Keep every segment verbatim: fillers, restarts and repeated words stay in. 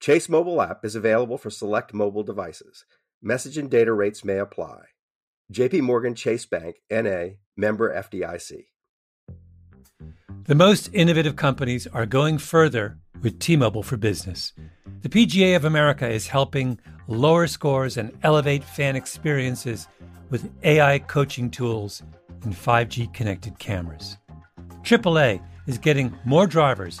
Chase Mobile App is available for select mobile devices. Message and data rates may apply. J P. Morgan Chase Bank, N A, member F D I C. The most innovative companies are going further with T-Mobile for Business. The P G A of America is helping lower scores and elevate fan experiences with A I coaching tools and five G connected cameras. triple A is getting more drivers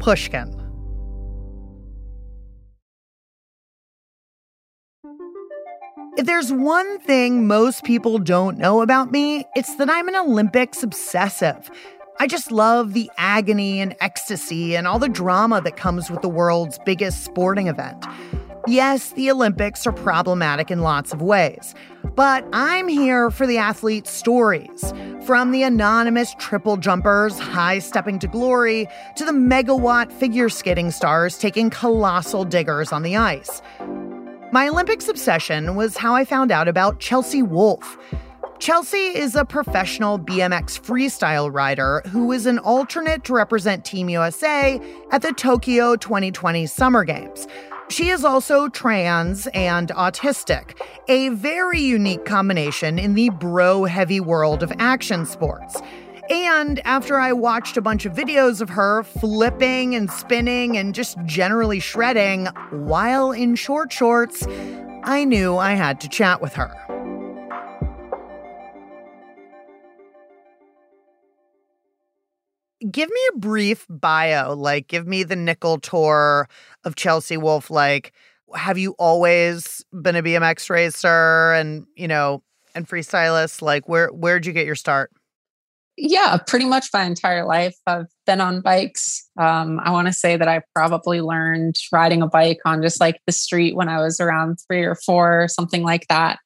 Pushkin. If there's one thing most people don't know about me, it's that I'm an Olympics obsessive. I just love the agony and ecstasy and all the drama that comes with the world's biggest sporting event. Yes, the Olympics are problematic in lots of ways, but I'm here for the athletes' stories. From the anonymous triple jumpers high-stepping to glory to the megawatt figure skating stars taking colossal diggers on the ice. My Olympics obsession was how I found out about Chelsea Wolfe. Chelsea is a professional B M X freestyle rider who is an alternate to represent Team U S A at the Tokyo twenty twenty Summer Games. She is also trans and autistic, a very unique combination in the bro-heavy world of action sports. And after I watched a bunch of videos of her flipping and spinning and just generally shredding while in short shorts, I knew I had to chat with her. Give me a brief bio, like give me the nickel tour of Chelsea Wolfe, like have you always been a B M X racer and, you know, and freestylist? Like where, where'd you get your start? Yeah, pretty much my entire life. I've been on bikes. Um, I want to say that I probably learned riding a bike on just like the street when I was around three or four, something like that.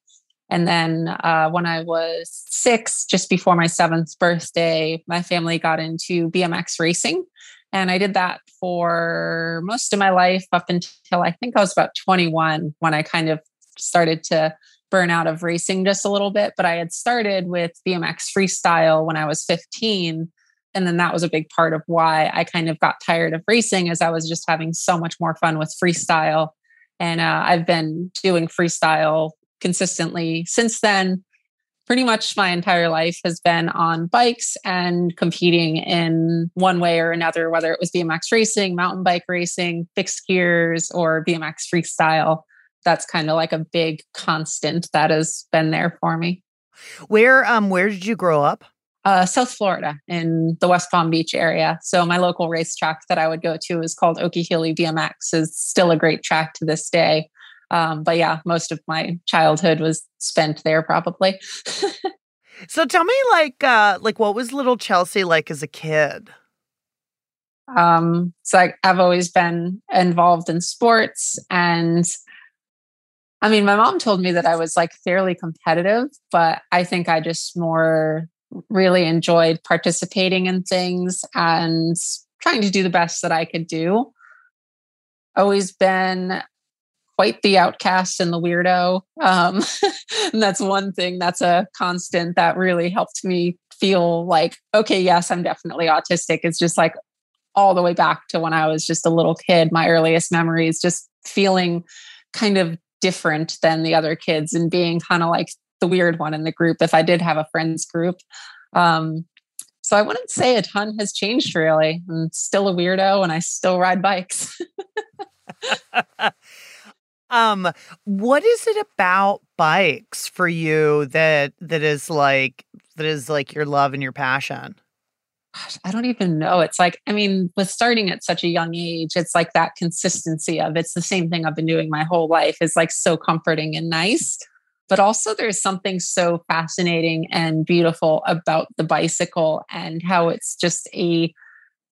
And then uh, when I was six, just before my seventh birthday, my family got into B M X racing. And I did that for most of my life up until I think I was about twenty-one when I kind of started to burn out of racing just a little bit. But I had started with B M X freestyle when I was fifteen. And then that was a big part of why I kind of got tired of racing, as I was just having so much more fun with freestyle. And uh, I've been doing freestyle consistently since then. Pretty much my entire life has been on bikes and competing in one way or another, whether it was B M X racing, mountain bike racing, fixed gears, or B M X freestyle. That's kind of like a big constant that has been there for me. Where um where did you grow up? Uh, South Florida in the West Palm Beach area. So my local racetrack that I would go to is called Okeechilee B M X. It's still a great track to this day. Um, but yeah, most of my childhood was spent there probably. So tell me like, uh, like what was little Chelsea like as a kid? Um, so I, I've always been involved in sports, and I mean, my mom told me that I was like fairly competitive, but I think I just more really enjoyed participating in things and trying to do the best that I could do. Always been quite the outcast and the weirdo. Um, and that's one thing that's a constant that really helped me feel like, okay, yes, I'm definitely autistic. It's just like all the way back to when I was just a little kid, my earliest memories, just feeling kind of different than the other kids and being kind of like the weird one in the group, if I did have a friends group. Um, so I wouldn't say a ton has changed really. I'm still a weirdo and I still ride bikes. um, what is it about bikes for you that, that is like, that is like your love and your passion? Gosh, I don't even know. It's like, I mean, with starting at such a young age, it's like that consistency of it's the same thing I've been doing my whole life is like so comforting and nice. But also there's something so fascinating and beautiful about the bicycle and how it's just a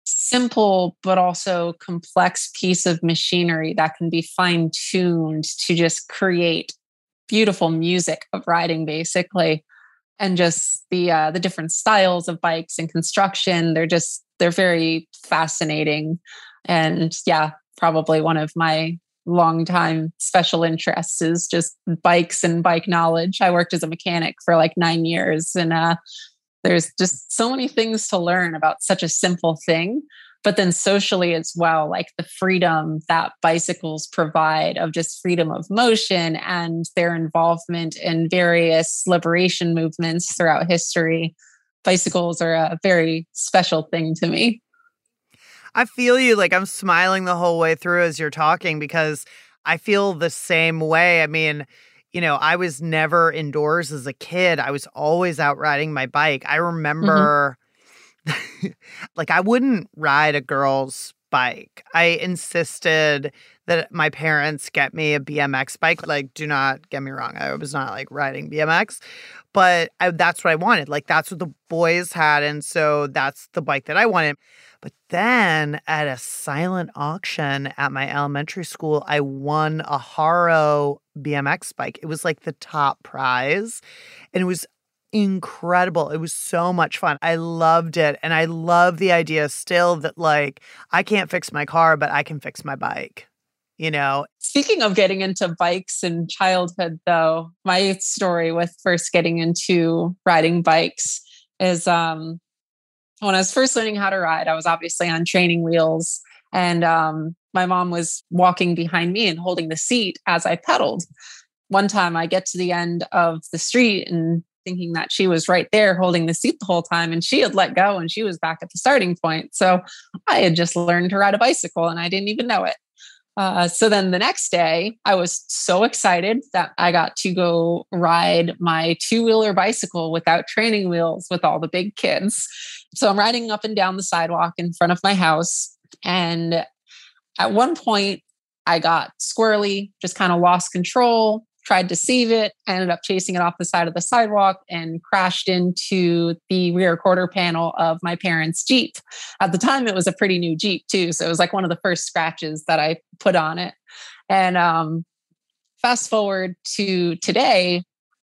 simple, but also complex piece of machinery that can be fine-tuned to just create beautiful music of riding, basically. And just the uh, the different styles of bikes and construction, they're just, they're very fascinating. And yeah, probably one of my longtime special interests is just bikes and bike knowledge. I worked as a mechanic for like nine years. And uh, there's just so many things to learn about such a simple thing. But then socially as well, like the freedom that bicycles provide of just freedom of motion and their involvement in various liberation movements throughout history. Bicycles are a very special thing to me. I feel you. Like I'm smiling the whole way through as you're talking because I feel the same way. I mean, you know, I was never indoors as a kid. I was always out riding my bike. I remember... Mm-hmm. Like, I wouldn't ride a girl's bike. I insisted that my parents get me a B M X bike. Like, do not get me wrong. I was not, like, riding B M X. But I, that's what I wanted. Like, that's what the boys had. And so that's the bike that I wanted. But then at a silent auction at my elementary school, I won a Haro B M X bike. It was, like, the top prize. And it was incredible. It was so much fun. I loved it. And I love the idea still that like, I can't fix my car, but I can fix my bike, you know? Speaking of getting into bikes in childhood though, my story with first getting into riding bikes is um, when I was first learning how to ride, I was obviously on training wheels and um, my mom was walking behind me and holding the seat as I pedaled. One time I get to the end of the street and thinking that she was right there holding the seat the whole time and she had let go and she was back at the starting point. So I had just learned to ride a bicycle and I didn't even know it. Uh, so then the next day I was so excited that I got to go ride my two-wheeler bicycle without training wheels with all the big kids. So I'm riding up and down the sidewalk in front of my house. And at one point I got squirrely, just kind of lost control. Tried to save it, ended up chasing it off the side of the sidewalk and crashed into the rear quarter panel of my parents' Jeep. At the time, it was a pretty new Jeep too. So it was like one of the first scratches that I put on it. And um, fast forward to today,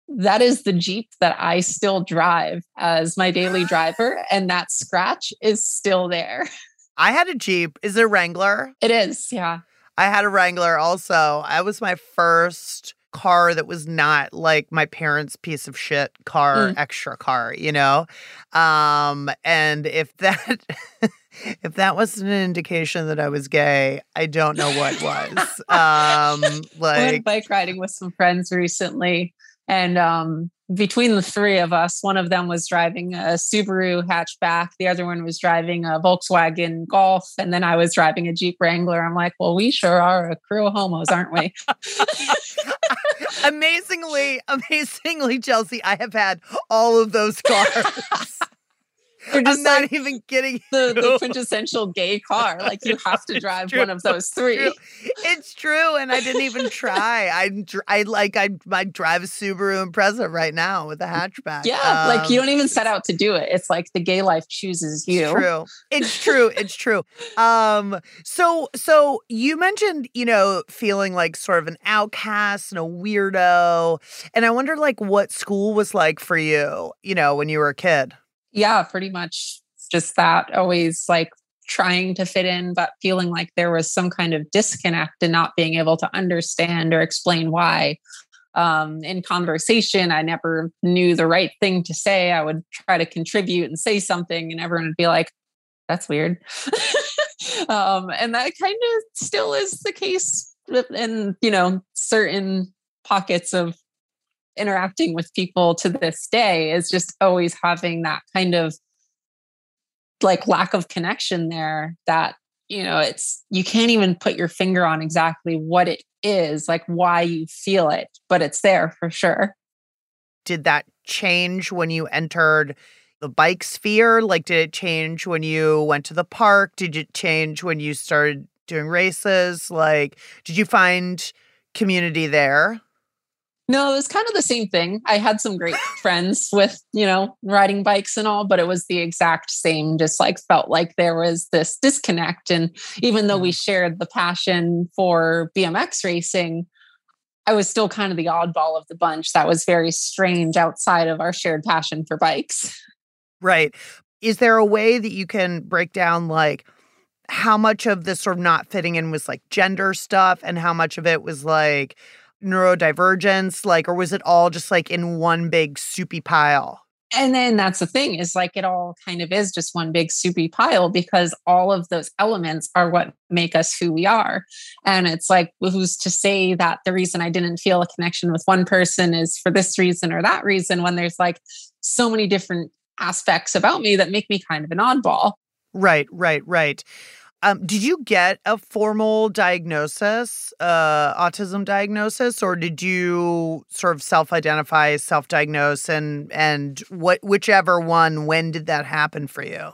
that is the Jeep that I still drive as my daily driver. And that scratch is still there. I had a Jeep. Is it a Wrangler? It is. Yeah. I had a Wrangler also. That was my first car that was not like my parents' piece of shit car, mm. extra car, you know? Um, and if that, if that wasn't an indication that I was gay, I don't know what was. um, like, I went bike riding with some friends recently and, um, between the three of us, one of them was driving a Subaru hatchback. The other one was driving a Volkswagen Golf. And then I was driving a Jeep Wrangler. I'm like, well, we sure are a crew of homos, aren't we? amazingly, amazingly, Chelsea, I have had all of those cars. I'm like, not even kidding. The, the quintessential gay car. Like you have to drive one of those three. It's true. It's true. And I didn't even try. I I like I I drive a Subaru Impreza right now with a hatchback. Yeah. Um, like you don't even set out to do it. It's like the gay life chooses you. It's true. It's true. It's true. Um, so so you mentioned, you know, feeling like sort of an outcast and a weirdo. And I wonder like what school was like for you, you know, when you were a kid. Yeah, pretty much just that always like trying to fit in, but feeling like there was some kind of disconnect and not being able to understand or explain why. Um, in conversation, I never knew the right thing to say. I would try to contribute and say something, and everyone would be like, that's weird. um, and that kind of still is the case in, you know, certain pockets of interacting with people to this day, is just always having that kind of like lack of connection there that, you know, it's, you can't even put your finger on exactly what it is, like why you feel it, but it's there for sure. Did that change when you entered the bike sphere? Like, did it change when you went to the park? Did it change when you started doing races? Like, did you find community there? No, it was kind of the same thing. I had some great friends with, you know, riding bikes and all, but it was the exact same, just like felt like there was this disconnect. And even though we shared the passion for B M X racing, I was still kind of the oddball of the bunch. That was very strange outside of our shared passion for bikes. Right. Is there a way that you can break down like how much of this sort of not fitting in was like gender stuff and how much of it was like neurodivergence, like, or was it all just like in one big soupy pile? And then that's the thing, is like it all kind of is just one big soupy pile, because all of those elements are what make us who we are. And it's like, who's to say that the reason I didn't feel a connection with one person is for this reason or that reason, when there's like so many different aspects about me that make me kind of an oddball. Right, right, right. Um, did you get a formal diagnosis, uh, autism diagnosis, or did you sort of self-identify, self-diagnose, and and what whichever one? When did that happen for you?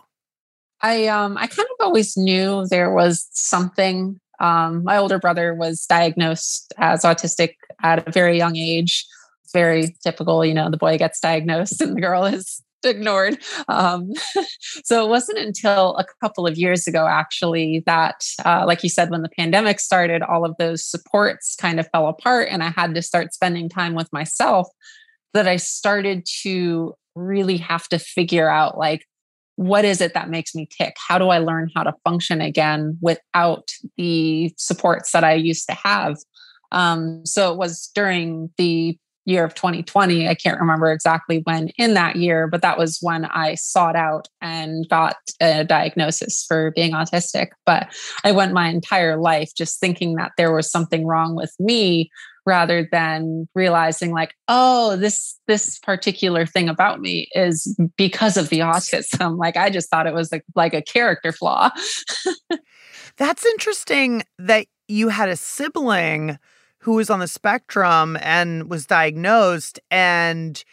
I um I kind of always knew there was something. Um, my older brother was diagnosed as autistic at a very young age. It's very typical, you know, the boy gets diagnosed and the girl is ignored. Um, so it wasn't until a couple of years ago, actually, that, uh, like you said, when the pandemic started, all of those supports kind of fell apart and I had to start spending time with myself, that I started to really have to figure out, like, what is it that makes me tick? How do I learn how to function again without the supports that I used to have? Um, so it was during the year of twenty twenty. I can't remember exactly when in that year, but that was when I sought out and got a diagnosis for being autistic. But I went my entire life just thinking that there was something wrong with me, rather than realizing like, oh, this, this particular thing about me is because of the autism. Like, I just thought it was like, like a character flaw. That's interesting that you had a sibling who was on the spectrum and was diagnosed. And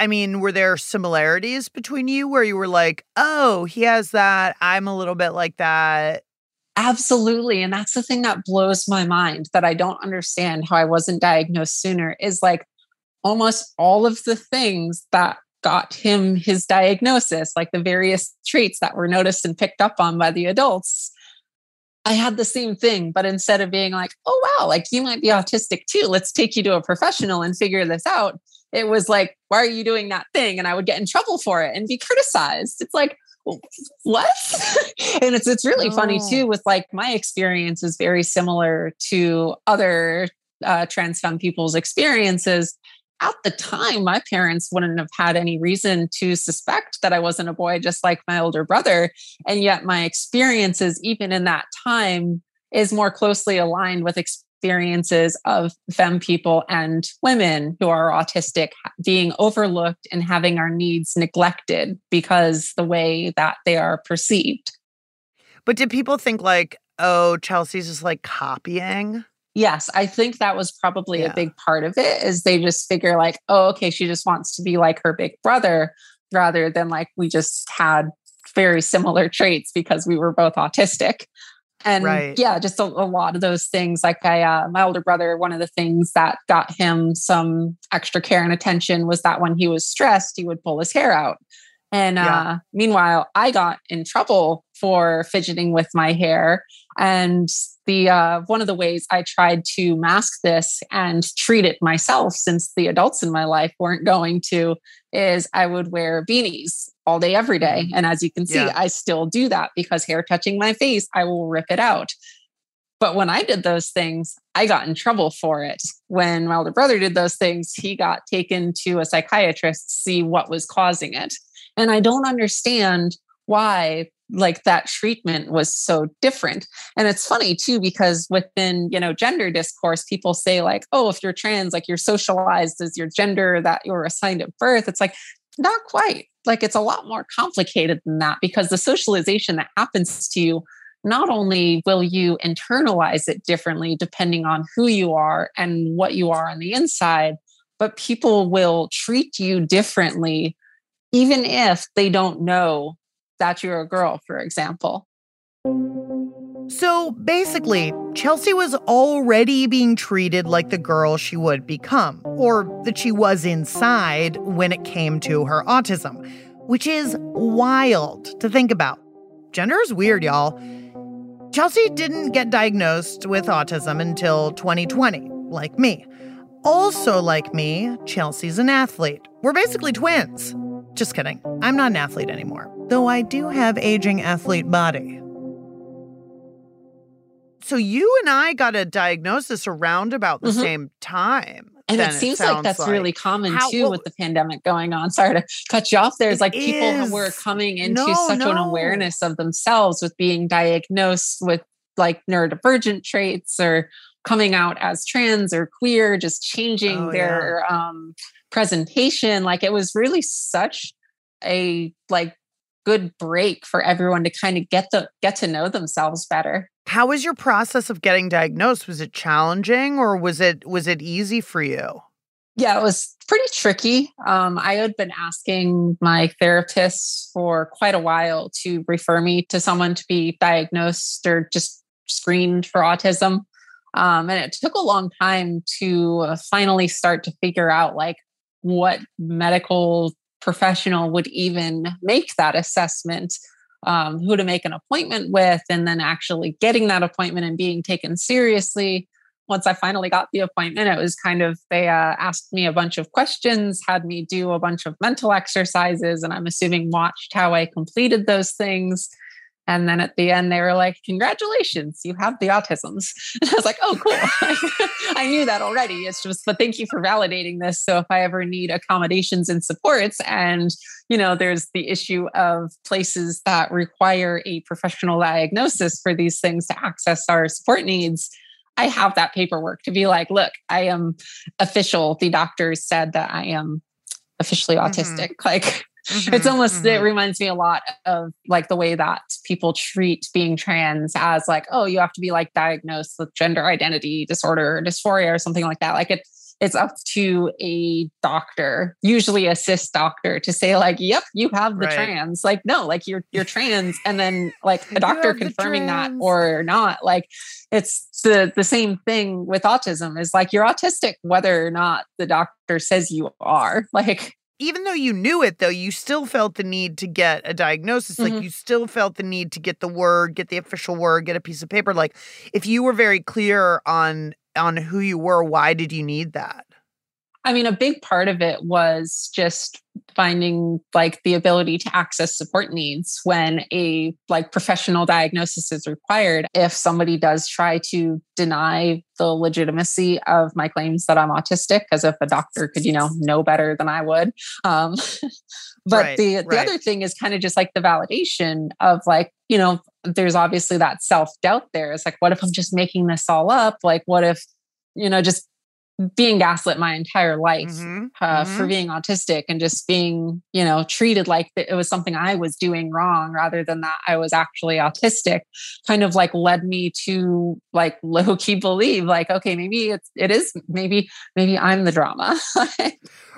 I mean, were there similarities between you where you were like, oh, he has that, I'm a little bit like that? Absolutely. And that's the thing that blows my mind, that I don't understand how I wasn't diagnosed sooner, is like almost all of the things that got him his diagnosis, like the various traits that were noticed and picked up on by the adults, I had the same thing, but instead of being like, oh, wow, like you might be autistic too, let's take you to a professional and figure this out, it was like, why are you doing that thing? And I would get in trouble for it and be criticized. It's like, what? And it's, it's really oh. funny too, with like my experience is very similar to other uh, trans femme people's experiences. At the time, my parents wouldn't have had any reason to suspect that I wasn't a boy, just like my older brother. And yet my experiences, even in that time, is more closely aligned with experiences of femme people and women who are autistic being overlooked and having our needs neglected because the way that they are perceived. But did people think like, oh, Chelsea's just like copying? Yes, I think that was probably yeah. a big part of it, is they just figure like, oh, okay, she just wants to be like her big brother, rather than like we just had very similar traits because we were both autistic. And right. yeah, just a, a lot of those things. Like I, uh, my older brother, one of the things that got him some extra care and attention was that when he was stressed, he would pull his hair out. And uh, yeah. meanwhile, I got in trouble for fidgeting with my hair. And the uh, one of the ways I tried to mask this and treat it myself, since the adults in my life weren't going to, is I would wear beanies all day, every day. And as you can see, yeah. I still do that, because hair touching my face, I will rip it out. But when I did those things, I got in trouble for it. When my older brother did those things, he got taken to a psychiatrist to see what was causing it. And I don't understand why like that treatment was so different. And it's funny too, because within, you know, gender discourse, people say like, oh, if you're trans, like you're socialized as your gender that you're assigned at birth. It's like, not quite. Like it's a lot more complicated than that, because the socialization that happens to you, not only will you internalize it differently depending on who you are and what you are on the inside, but people will treat you differently, even if they don't know that you're a girl, for example. So basically, Chelsea was already being treated like the girl she would become, or that she was inside when it came to her autism, which is wild to think about. Gender is weird, y'all. Chelsea didn't get diagnosed with autism until twenty twenty, like me. Also like me, Chelsea's an athlete. We're basically twins. Just kidding. I'm not an athlete anymore, though I do have aging athlete body. So you and I got a diagnosis around about the mm-hmm. same time. And it seems it like that's like. really common, How, too, well, with the pandemic going on. Sorry to cut you off. There's like is. people who were coming into no, such no. an awareness of themselves with being diagnosed with like neurodivergent traits, or coming out as trans or queer, just changing oh, their yeah. um, presentation. Like it was really such a like good break for everyone to kind of get the get to know themselves better. How was your process of getting diagnosed? Was it challenging, or was it was it easy for you? Yeah, it was pretty tricky. Um, I had been asking my therapist for quite a while to refer me to someone to be diagnosed or just screened for autism. Um, and it took a long time to finally start to figure out like what medical professional would even make that assessment. Um, who to make an appointment with, and then actually getting that appointment and being taken seriously. Once I finally got the appointment, it was kind of, they uh, asked me a bunch of questions, had me do a bunch of mental exercises, and I'm assuming watched how I completed those things. And then at the end, they were like, congratulations, you have the autisms. And I was like, oh, cool. I knew that already. It's just, but thank you for validating this. So if I ever need accommodations and supports, and you know, there's the issue of places that require a professional diagnosis for these things to access our support needs, I have that paperwork to be like, look, I am official. The doctor said that I am officially autistic. Mm-hmm. Like mm-hmm, it's almost, mm-hmm. it reminds me a lot of like the way that people treat being trans as like, oh, you have to be like diagnosed with gender identity disorder or dysphoria or something like that. Like it, it's up to a doctor, usually a cis doctor, to say like, yep, you have the right. trans. Like, no, like you're you're trans. And then like a doctor confirming that or not. Like it's the, the same thing with autism is like, you're autistic, whether or not the doctor says you are. Like, even though you knew it, though, you still felt the need to get a diagnosis. Mm-hmm. Like you still felt the need to get the word, get the official word, get a piece of paper. Like if you were very clear on on who you were, why did you need that? I mean, a big part of it was just finding like the ability to access support needs when a like professional diagnosis is required. If somebody does try to deny the legitimacy of my claims that I'm autistic, as if a doctor could, you know, know better than I would. Um, but right, the, the right. other thing is kind of just like the validation of like, you know, there's obviously that self-doubt there. It's like, what if I'm just making this all up? Like, what if, you know, just being gaslit my entire life mm-hmm. Uh, mm-hmm. for being autistic, and just being, you know, treated like it was something I was doing wrong rather than that I was actually autistic, kind of like led me to like low key believe like, okay, maybe it's, it is, maybe, maybe I'm the drama.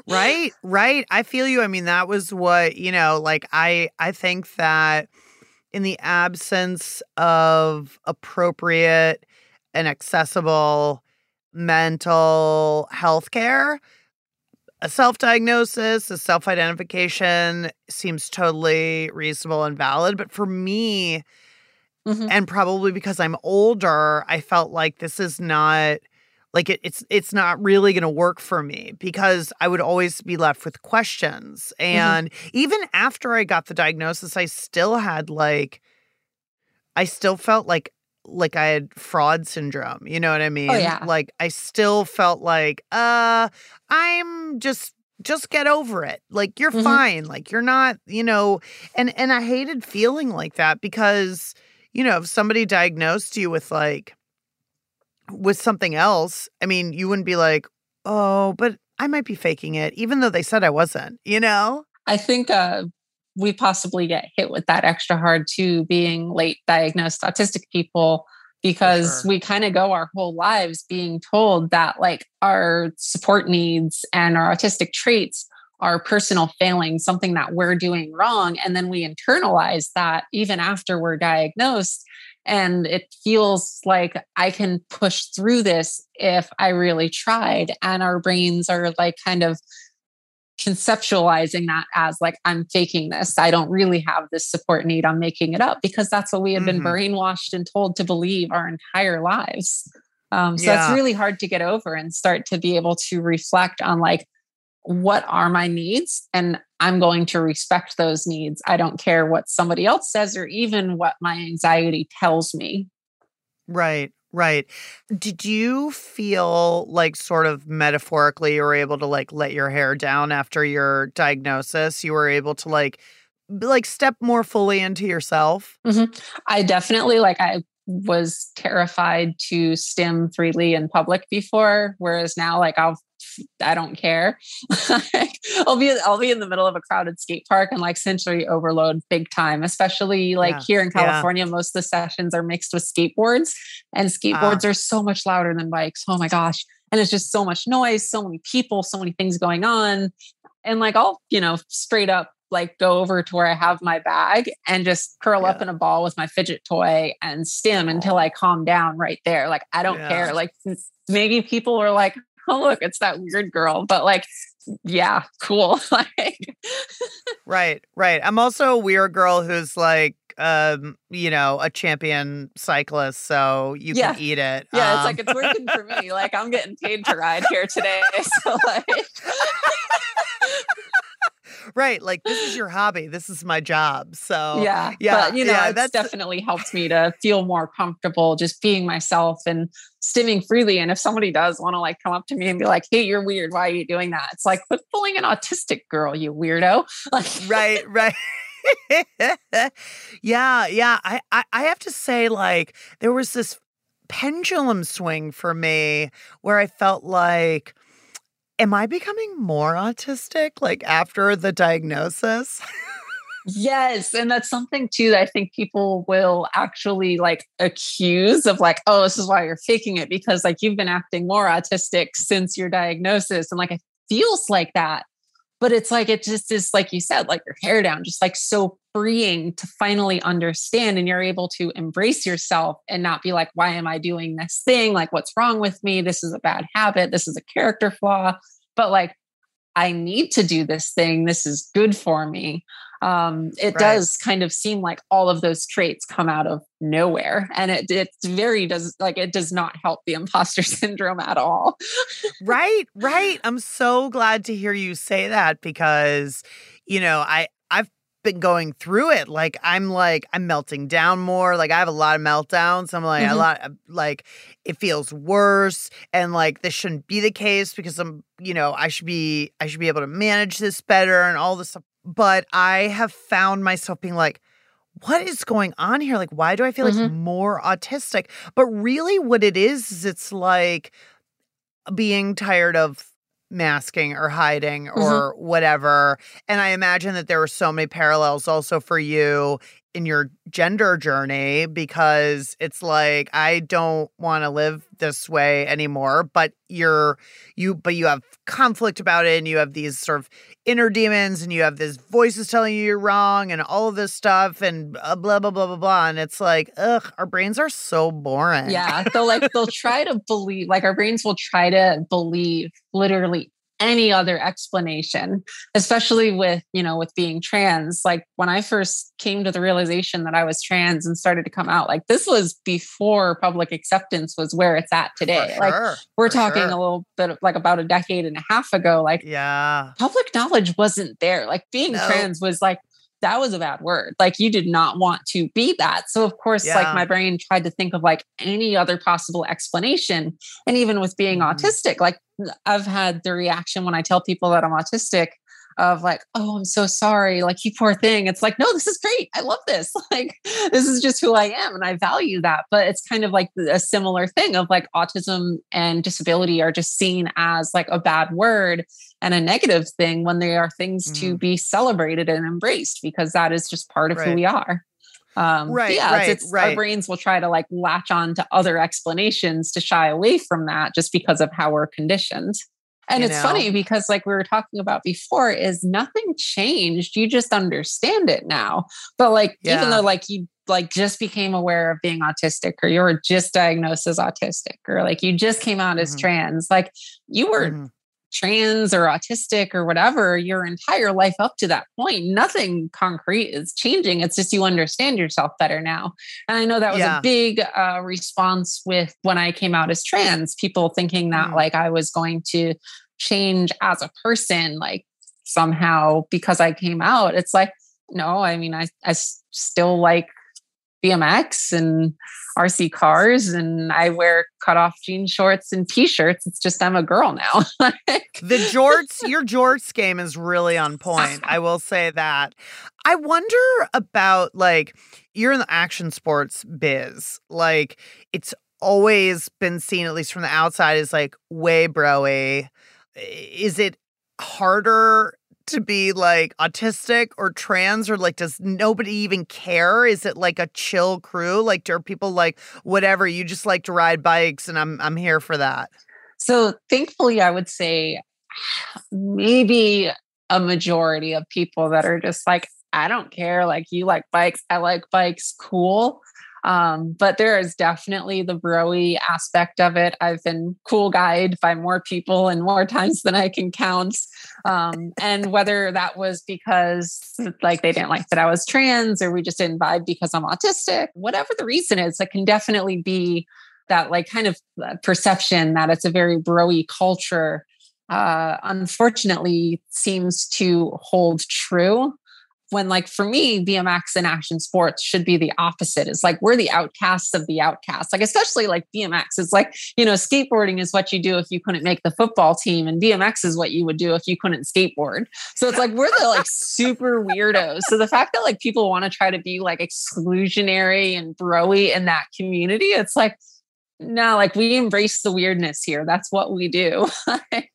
Right. Right. I feel you. I mean, that was what, you know, like I, I think that in the absence of appropriate and accessible mental health care, a self-diagnosis, a self-identification seems totally reasonable and valid. But for me, Mm-hmm. And probably because I'm older, I felt like this is not like it, it's it's not really going to work for me, because I would always be left with questions. And mm-hmm. even after I got the diagnosis, I still had like I still felt like like I had fraud syndrome. You know what I mean? Oh, yeah. Like I still felt like uh I'm just just get over it. Like you're mm-hmm. fine. Like you're not, you know, and and I hated feeling like that, because you know, if somebody diagnosed you with like with something else, I mean, you wouldn't be like, oh, but I might be faking it, even though they said I wasn't, you know? I think uh, we possibly get hit with that extra hard too, being late diagnosed autistic people, because sure. we kind of go our whole lives being told that like our support needs and our autistic traits our personal failing, something that we're doing wrong. And then we internalize that even after we're diagnosed. And it feels like I can push through this if I really tried. And our brains are like kind of conceptualizing that as like, I'm faking this. I don't really have this support need. I'm making it up, because that's what we have mm-hmm. been brainwashed and told to believe our entire lives. Um, so yeah. it's really hard to get over and start to be able to reflect on like, what are my needs? And I'm going to respect those needs. I don't care what somebody else says or even what my anxiety tells me. Right, right. Did you feel like sort of metaphorically you were able to like let your hair down after your diagnosis? You were able to like, like step more fully into yourself? Mm-hmm. I definitely like I was terrified to stim freely in public before, whereas now like I'll I don't care. I'll be I'll be in the middle of a crowded skate park and like sensory overload big time, especially like yeah. here in California. Yeah. Most of the sessions are mixed with skateboards, and skateboards uh. are so much louder than bikes. Oh my gosh. And it's just so much noise, so many people, so many things going on. And like I'll, you know, straight up like go over to where I have my bag and just curl yeah. up in a ball with my fidget toy and stim until I calm down right there. Like I don't yeah. care. Like maybe people are like, oh, look, it's that weird girl. But like, yeah, cool. Like, right, right. I'm also a weird girl who's like, um, you know, a champion cyclist. So you yeah. can eat it. Yeah, um, it's like, it's working for me. Like, I'm getting paid to ride here today. So like... Right. Like, this is your hobby. This is my job. So yeah, yeah, but, you know, yeah, that's definitely helped me to feel more comfortable just being myself and stimming freely. And if somebody does want to like come up to me and be like, hey, you're weird. Why are you doing that? It's like, quit pulling an autistic girl, you weirdo. Like, right, right. yeah. Yeah. I, I, I have to say, like, there was this pendulum swing for me where I felt like, am I becoming more autistic, like, after the diagnosis? Yes. And that's something, too, that I think people will actually, like, accuse of, like, oh, this is why you're faking it, because, like, you've been acting more autistic since your diagnosis. And, like, it feels like that. But it's, like, it just is, like you said, like, your hair down, just, like, so freeing to finally understand. And you're able to embrace yourself and not be like, why am I doing this thing? Like, what's wrong with me? This is a bad habit. This is a character flaw. But like, I need to do this thing. This is good for me. Um, it right. does kind of seem like all of those traits come out of nowhere. And it it's very does like it does not help the imposter syndrome at all. Right, right. I'm so glad to hear you say that, because, you know, I I've been going through it. Like, I'm like, I'm melting down more. Like, I have a lot of meltdowns. I'm like, mm-hmm. a lot, of, like, it feels worse. And like, this shouldn't be the case, because I'm, you know, I should be, I should be able to manage this better and all this stuff. But I have found myself being like, what is going on here? Like, why do I feel mm-hmm. like more autistic? But really what it is, is it's like being tired of masking or hiding or mm-hmm. whatever. And I imagine that there were so many parallels also for you in your gender journey, because it's like, I don't want to live this way anymore, but you're you but you have conflict about it, and you have these sort of inner demons, and you have these voices telling you you're wrong and all of this stuff and blah blah blah blah blah. And it's like, ugh, our brains are so boring. Yeah. They'll like they'll try to believe, like our brains will try to believe literally any other explanation, especially with, you know, with being trans. Like when I first came to the realization that I was trans and started to come out, like this was before public acceptance was where it's at today. For like sure. we're For talking sure. a little bit of, like about a decade and a half ago, like yeah. public knowledge wasn't there. Like being no. trans was like, that was a bad word. Like you did not want to be that. So of course, yeah. like my brain tried to think of like any other possible explanation. And even with being mm. autistic, like I've had the reaction when I tell people that I'm autistic of like, oh, I'm so sorry. Like you poor thing. It's like, no, this is great. I love this. Like, this is just who I am. And I value that. But it's kind of like a similar thing of like autism and disability are just seen as like a bad word and a negative thing when they are things mm. to be celebrated and embraced, because that is just part of right. who we are. Um, right. Yeah. Right, it's, it's, right. Our brains will try to like latch on to other explanations to shy away from that just because of how we're conditioned. And you it's know. funny because like we were talking about before is nothing changed. You just understand it now. But like, yeah. even though like you like just became aware of being autistic, or you were just diagnosed as autistic, or like you just came out mm-hmm. as trans, like you were mm-hmm. trans or autistic or whatever your entire life up to that point, nothing concrete is changing. It's just you understand yourself better now. And I know that was yeah. a big uh, response with when I came out as trans, people thinking that mm. like I was going to change as a person, like somehow because I came out. It's like, no, I mean, I, I still like B M X and R C cars, and I wear cutoff jean shorts and t-shirts. It's just I'm a girl now. The jorts, your jorts game is really on point. I will say that. I wonder about like you're in the action sports biz. Like it's always been seen, at least from the outside, as like way bro-y. Is it harder to be like autistic or trans, or like does nobody even care? Is it like a chill crew? Like are people like, whatever, you just like to ride bikes and I'm I'm here for that? So thankfully I would say maybe a majority of people that are just like, I don't care, like you like bikes, I like bikes, cool. Um, but there is definitely the bro-y aspect of it. I've been cool guyed by more people and more times than I can count. Um, and whether that was because like they didn't like that I was trans, or we just didn't vibe because I'm autistic, whatever the reason is, it can definitely be that like kind of perception that it's a very bro-y culture, uh, unfortunately seems to hold true. When like for me, B M X and action sports should be the opposite. It's like we're the outcasts of the outcasts. Like especially like B M X, it's like, you know, skateboarding is what you do if you couldn't make the football team, and B M X is what you would do if you couldn't skateboard. So it's like we're the like super weirdos. So the fact that like people want to try to be like exclusionary and bro-y in that community, it's like, no, like we embrace the weirdness here. That's what we do.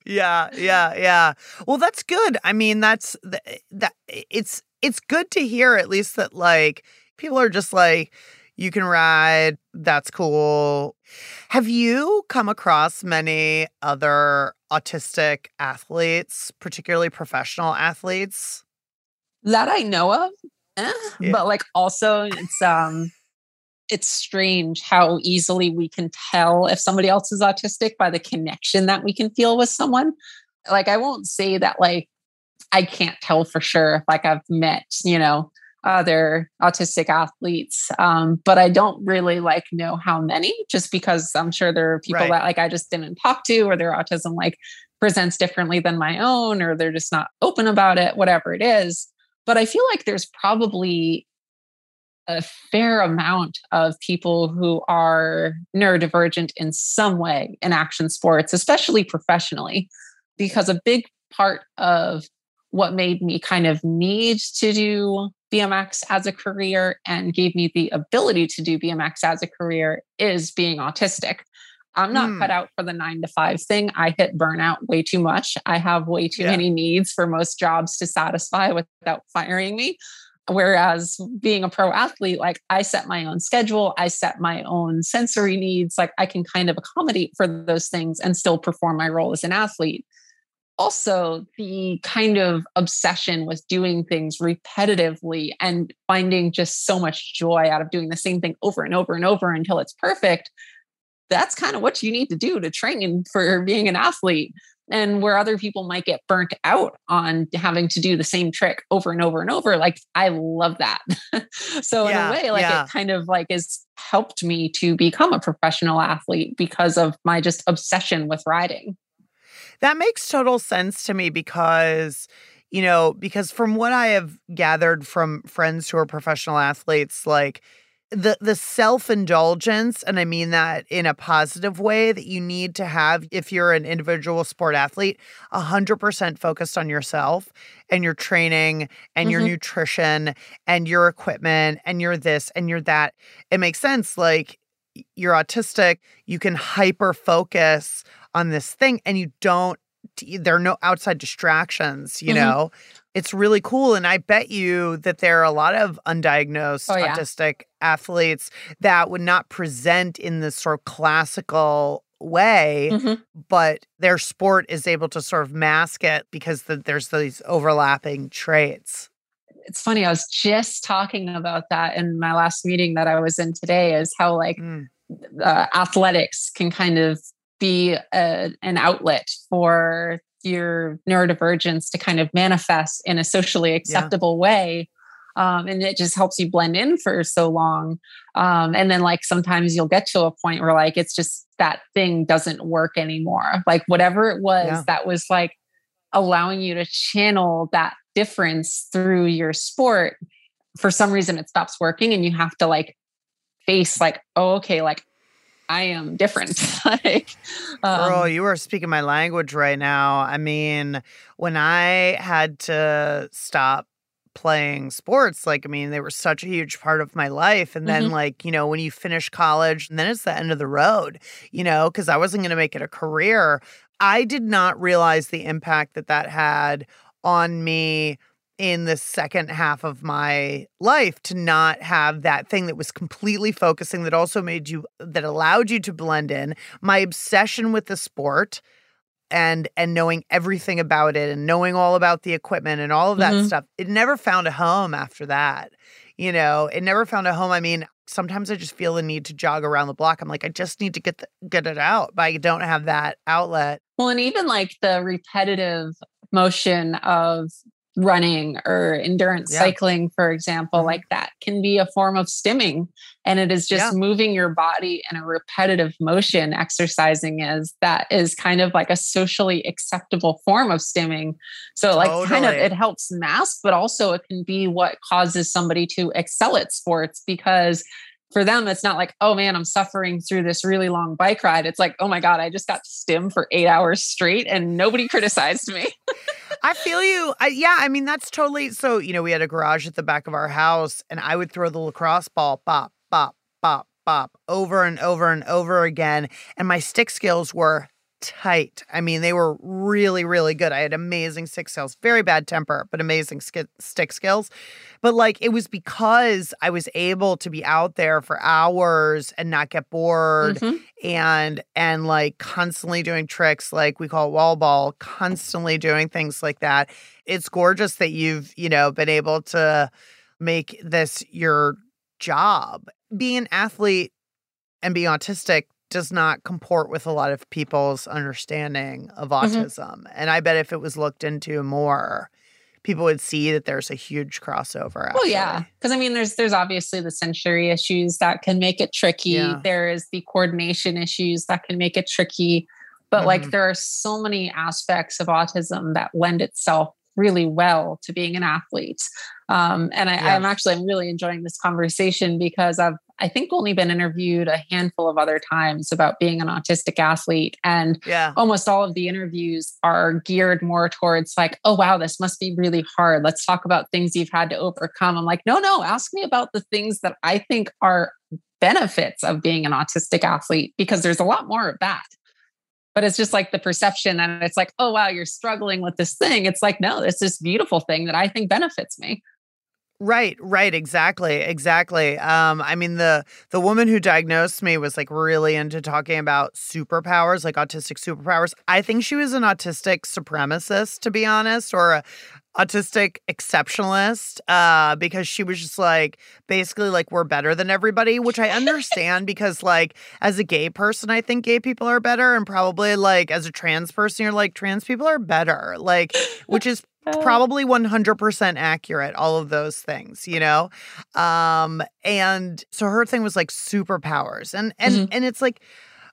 yeah, yeah, yeah. Well, that's good. I mean, that's th- that. It's it's good to hear at least that like people are just like, you can ride. That's cool. Have you come across many other autistic athletes, particularly professional athletes? That I know of, eh? yeah. But like also it's um. It's strange how easily we can tell if somebody else is autistic by the connection that we can feel with someone. Like, I won't say that, like, I can't tell for sure if like I've met, you know, other autistic athletes. Um, but I don't really like know how many, just because I'm sure there are people right. that like, I just didn't talk to, or their autism like presents differently than my own, or they're just not open about it, whatever it is. But I feel like there's probably a fair amount of people who are neurodivergent in some way in action sports, especially professionally, because a big part of what made me kind of need to do B M X as a career and gave me the ability to do B M X as a career is being autistic. I'm not mm. cut out for the nine to five thing. I hit burnout way too much. I have way too yeah. many needs for most jobs to satisfy without firing me. Whereas being a pro athlete, like I set my own schedule, I set my own sensory needs, like I can kind of accommodate for those things and still perform my role as an athlete. Also, the kind of obsession with doing things repetitively and finding just so much joy out of doing the same thing over and over and over until it's perfect. That's kind of what you need to do to train for being an athlete. and where other people might get burnt out on having to do the same trick over and over and over. Like, I love that. So yeah, in a way, like yeah. it kind of like has helped me to become a professional athlete because of my just obsession with riding. That makes total sense to me because, you know, because from what I have gathered from friends who are professional athletes, like the the self-indulgence, and I mean that in a positive way, that you need to have if you're an individual sport athlete, one hundred percent focused on yourself and your training and mm-hmm. your nutrition and your equipment and your this and your that. It makes sense. Like, you're autistic, you can hyper-focus on this thing and you don't, there are no outside distractions, you mm-hmm. know? It's really cool. And I bet you that there are a lot of undiagnosed oh, yeah. autistic athletes that would not present in this sort of classical way, mm-hmm. but their sport is able to sort of mask it because the, there's these overlapping traits. It's funny. I was just talking about that in my last meeting that I was in today, is how like mm. uh, athletics can kind of be a, an outlet for your neurodivergence to kind of manifest in a socially acceptable yeah. way. Um, and it just helps you blend in for so long. Um, and then like, sometimes you'll get to a point where like, it's just that thing doesn't work anymore. Like whatever it was yeah. that was like allowing you to channel that difference through your sport, for some reason it stops working and you have to like face like, oh, okay. Like, I am different. like, um, Girl, you are speaking my language right now. I mean, when I had to stop playing sports, like, I mean, they were such a huge part of my life. And then mm-hmm. like, you know, when you finish college, and then it's the end of the road, you know, because I wasn't going to make it a career. I did not realize the impact that that had on me in the second half of my life, to not have that thing that was completely focusing, that also made you, that allowed you to blend in my obsession with the sport and and knowing everything about it and knowing all about the equipment and all of that mm-hmm. stuff. It never found a home after that. You know, it never found a home. I mean, sometimes I just feel the need to jog around the block. I'm like, I just need to get the, get it out, but I don't have that outlet. Well, and even like the repetitive motion of running or endurance yeah. cycling, for example, mm-hmm. like that can be a form of stimming. And it is just yeah. moving your body in a repetitive motion. Exercising is, that is kind of like a socially acceptable form of stimming. So like totally. kind of, it helps mask, but also it can be what causes somebody to excel at sports, because for them, it's not like, oh man, I'm suffering through this really long bike ride. It's like, oh my God, I just got to stim for eight hours straight and nobody criticized me. I feel you. I, yeah, I mean, that's totally. So, you know, we had a garage at the back of our house and I would throw the lacrosse ball, bop, bop, bop, bop, over and over and over again. And my stick skills were tight. I mean, they were really, really good. I had amazing stick skills, very bad temper, but amazing sk- stick skills. But like, it was because I was able to be out there for hours and not get bored mm-hmm. and, and like constantly doing tricks, like we call wall ball, constantly doing things like that. It's gorgeous that you've, you know, been able to make this your job. Being an athlete and being autistic does not comport with a lot of people's understanding of autism. Mm-hmm. And I bet if it was looked into more, people would see that there's a huge crossover. Actually. Well, yeah. Because I mean, there's there's obviously the sensory issues that can make it tricky. Yeah. There is the coordination issues that can make it tricky. But mm-hmm. like, there are so many aspects of autism that lend itself really well to being an athlete. Um, and I, yeah. I'm actually, I'm really enjoying this conversation because I've, I think, only been interviewed a handful of other times about being an autistic athlete. And yeah. almost all of the interviews are geared more towards like, oh, wow, this must be really hard. Let's talk about things you've had to overcome. I'm like, no, no, ask me about the things that I think are benefits of being an autistic athlete, because there's a lot more of that. But it's just like the perception, and it's like, oh, wow, you're struggling with this thing. It's like, no, it's this beautiful thing that I think benefits me. Right, right. Exactly. Exactly. Um, I mean, the the woman who diagnosed me was like really into talking about superpowers, like autistic superpowers. I think she was an autistic supremacist, to be honest, or a, autistic exceptionalist uh, because she was just like, basically like, we're better than everybody, which I understand because like as a gay person, I think gay people are better. And probably like as a trans person, you're like, trans people are better, like, which is probably one hundred percent accurate, all of those things, you know? Um, and so her thing was like superpowers. And, and, mm-hmm. and it's like,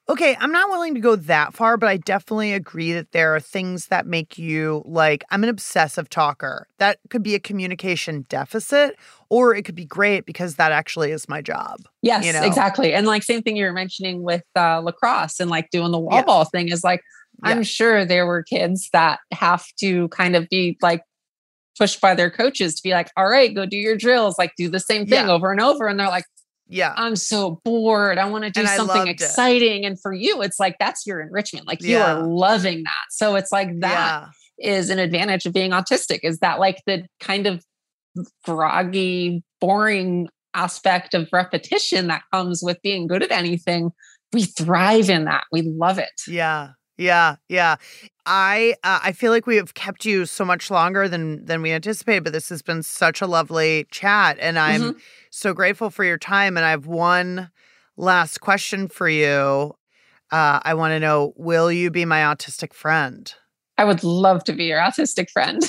okay, I'm not willing to go that far, but I definitely agree that there are things that make you like, I'm an obsessive talker. That could be a communication deficit, or it could be great because that actually is my job. Yes, you know? Exactly. And like same thing you were mentioning with uh, lacrosse and like doing the wall yeah. ball thing is like, yeah. I'm sure there were kids that have to kind of be like pushed by their coaches to be like, all right, go do your drills, like do the same thing yeah. over and over. And they're like, yeah, I'm so bored. I want to do and something exciting. It. And for you, it's like, that's your enrichment. Like yeah. you are loving that. So it's like, that yeah. is an advantage of being autistic, is that like the kind of groggy, boring aspect of repetition that comes with being good at anything. We thrive in that. We love it. Yeah. Yeah, yeah. I uh, I feel like we have kept you so much longer than than we anticipated, but this has been such a lovely chat, and I'm mm-hmm. so grateful for your time. And I have one last question for you. Uh, I want to know, will you be my autistic friend? I would love to be your autistic friend.